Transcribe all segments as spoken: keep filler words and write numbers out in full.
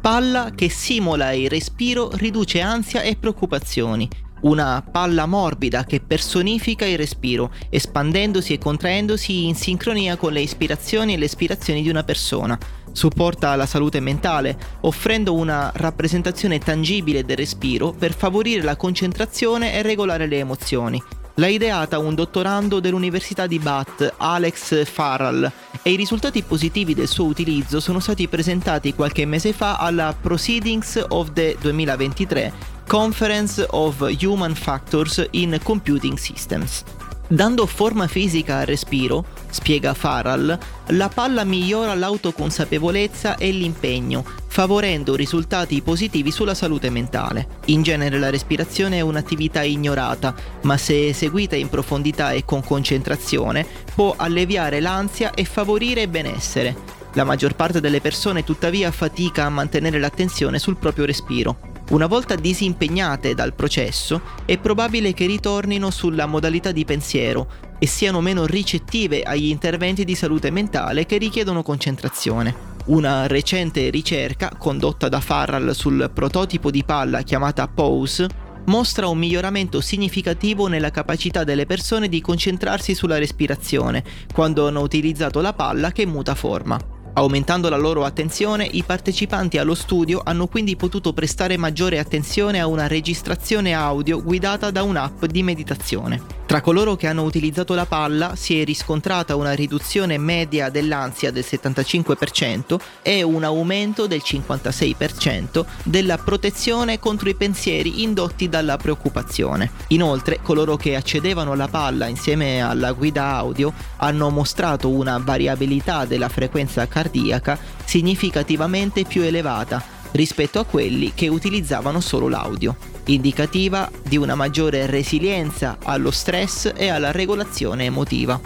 Palla che simula il respiro riduce ansia e preoccupazioni. Una palla morbida che personifica il respiro, espandendosi e contraendosi in sincronia con le ispirazioni e le espirazioni di una persona. Supporta la salute mentale, offrendo una rappresentazione tangibile del respiro per favorire la concentrazione e regolare le emozioni. L'ha ideata un dottorando dell'Università di Bath, Alex Faral, e i risultati positivi del suo utilizzo sono stati presentati qualche mese fa alla Proceedings of the duemilaventitré Conference of Human Factors in Computing Systems. Dando forma fisica al respiro, spiega Faral, la palla migliora l'autoconsapevolezza e l'impegno, favorendo risultati positivi sulla salute mentale. In genere la respirazione è un'attività ignorata, ma se eseguita in profondità e con concentrazione, può alleviare l'ansia e favorire il benessere. La maggior parte delle persone tuttavia fatica a mantenere l'attenzione sul proprio respiro. Una volta disimpegnate dal processo, è probabile che ritornino sulla modalità di pensiero e siano meno ricettive agli interventi di salute mentale che richiedono concentrazione. Una recente ricerca, condotta da Farrell sul prototipo di palla chiamata Pause, mostra un miglioramento significativo nella capacità delle persone di concentrarsi sulla respirazione quando hanno utilizzato la palla che muta forma. Aumentando la loro attenzione, i partecipanti allo studio hanno quindi potuto prestare maggiore attenzione a una registrazione audio guidata da un'app di meditazione. Tra coloro che hanno utilizzato la palla si è riscontrata una riduzione media dell'ansia del settantacinque per cento e un aumento del cinquantasei per cento della protezione contro i pensieri indotti dalla preoccupazione. Inoltre, coloro che accedevano alla palla insieme alla guida audio hanno mostrato una variabilità della frequenza cardiaca cardiaca significativamente più elevata rispetto a quelli che utilizzavano solo l'audio, indicativa di una maggiore resilienza allo stress e alla regolazione emotiva.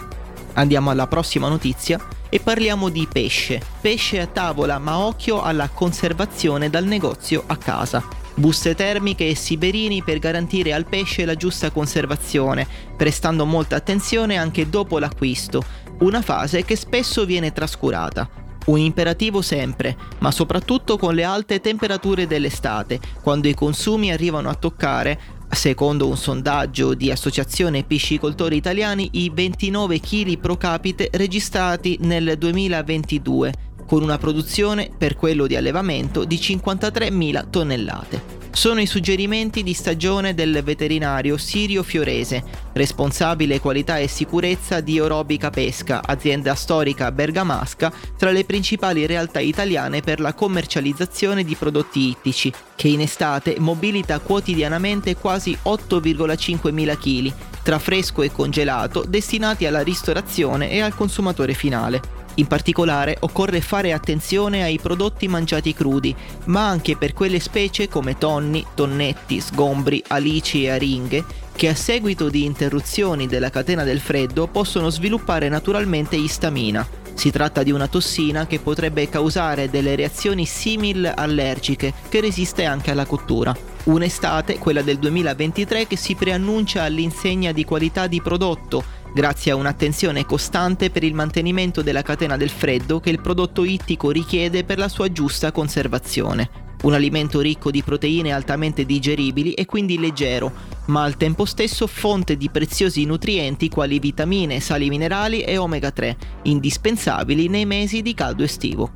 Andiamo alla prossima notizia e parliamo di pesce. Pesce a tavola, ma occhio alla conservazione dal negozio a casa. Buste termiche e siberini per garantire al pesce la giusta conservazione, prestando molta attenzione anche dopo l'acquisto, una fase che spesso viene trascurata. Un imperativo sempre, ma soprattutto con le alte temperature dell'estate, quando i consumi arrivano a toccare, secondo un sondaggio di Associazione Piscicoltori Italiani, i ventinove chili pro capite registrati nel duemilaventidue, con una produzione per quello di allevamento di cinquantatremila tonnellate. Sono i suggerimenti di stagione del veterinario Sirio Fiorese, responsabile qualità e sicurezza di Orobica Pesca, azienda storica bergamasca tra le principali realtà italiane per la commercializzazione di prodotti ittici, che in estate mobilita quotidianamente quasi otto virgola cinque mila chili, tra fresco e congelato, destinati alla ristorazione e al consumatore finale. In particolare occorre fare attenzione ai prodotti mangiati crudi, ma anche per quelle specie come tonni, tonnetti, sgombri, alici e aringhe, che a seguito di interruzioni della catena del freddo possono sviluppare naturalmente istamina. Si tratta di una tossina che potrebbe causare delle reazioni simil allergiche, che resiste anche alla cottura. Un'estate, quella del duemilaventitré, che si preannuncia all'insegna di qualità di prodotto, grazie a un'attenzione costante per il mantenimento della catena del freddo che il prodotto ittico richiede per la sua giusta conservazione. Un alimento ricco di proteine altamente digeribili e quindi leggero, ma al tempo stesso fonte di preziosi nutrienti quali vitamine, sali minerali e omega tre, indispensabili nei mesi di caldo estivo.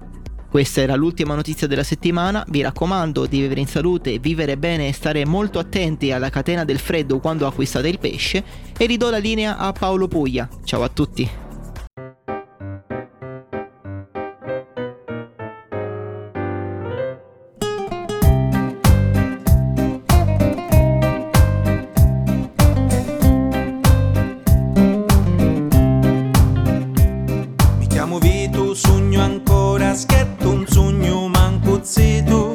Questa era l'ultima notizia della settimana. Vi raccomando di vivere in salute, vivere bene e stare molto attenti alla catena del freddo quando acquistate il pesce, e ridò la linea a Paolo Puglia. Ciao a tutti! Mi chiamo Vito, sogno ancora, schietto un sogno manco zitto.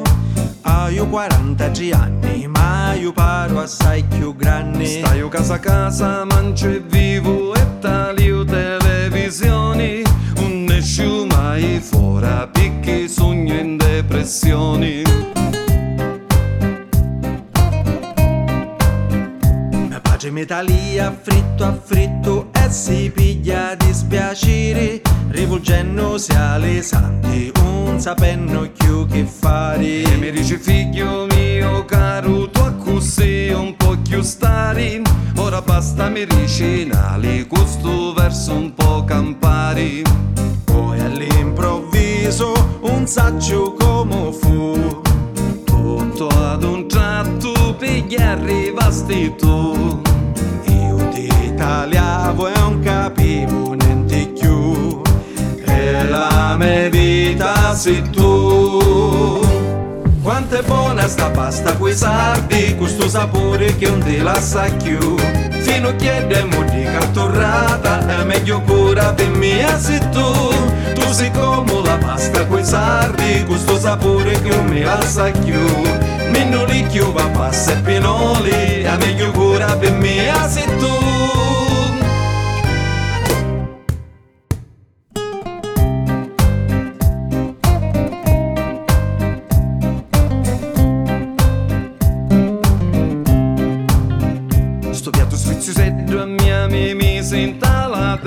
Ho quarantacinque anni, ma io paro assai più grande. Staio casa a casa, mangio e vivo e talio televisioni. Un esciu mai fora, picchi, sogno e depressioni. Ma pace metalia, fritto a fritto e si piglia dispiacere. Rivolgendosi alle santi, non sapendo più che fare. E mi dice figlio mio caro, tu accussi un po' più stari. Ora basta medicinali, questo verso un po' campari. Poi all'improvviso un saccio come fu. Tutto ad un tratto pigli arrivasti tu. Io ti tagliavo e non capivo niente più. E la mia vita sei tu. Quanto è buona sta pasta coi sardi, questo sapore che non te la sa più. Finocchietta e mo' di cartorrata, è meglio pure per mia sei tu. Tu sei come la pasta coi sardi, questo sapore che non me la sa più. Minnolicchio, papassa e pinoli, è meglio pure per mia sei tu.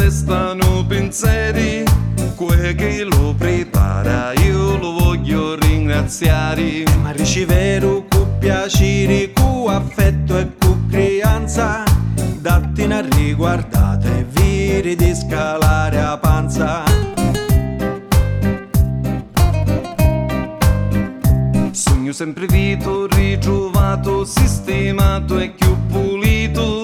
Stanno pensieri, quel che lo prepara io lo voglio ringraziare. Ma ricevero cu piacere, cu affetto e cu creanza. Datti una riguardata e vi ridesca l'aria panza. Sogno sempre vito, rigiovato, sistemato e più pulito.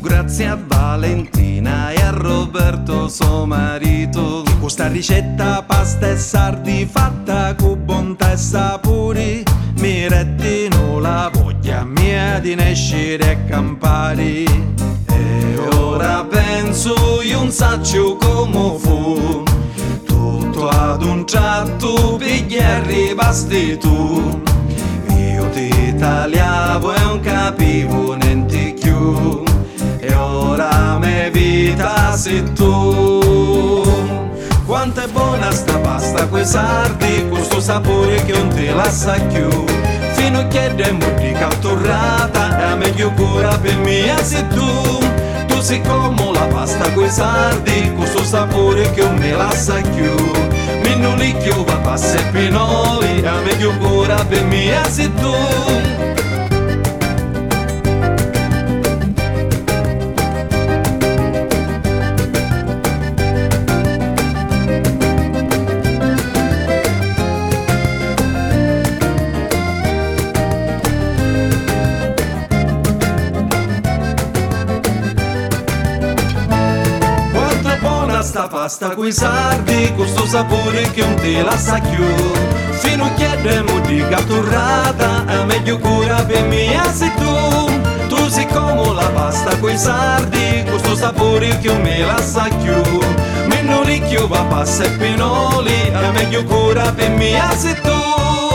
Grazie a Valentina e a Roberto suo marito. Questa ricetta pasta e sardi fatta con bontà e sapori. Mi rettino la voglia mia di nascere e campare. E ora penso io un saccio come fu. Tutto ad un tratto pigli arrivasti tu. Io ti tagliavo e non capivo niente più. E ora me vita sei tu. Quanto è buona sta pasta coi sardi, questo sapore che non te la sa più. Finocchietta e mo' di cartorrata, è meglio cura per mia sei tu. Tu sei come la pasta coi sardi, questo sapore che non me la sa più. Minnolicchio, papassa e pinoli, è meglio cura per mia sei tu. Pasta coi sardi, questo sapore che non te la sa più. Finocchietta e mo' di catturrata, è meglio cura per mia sei tu. Tu sei come la pasta coi sardi, questo sapore che non me la sa più. Minnolicchio, papassa e pinoli, è meglio cura per mia sei tu.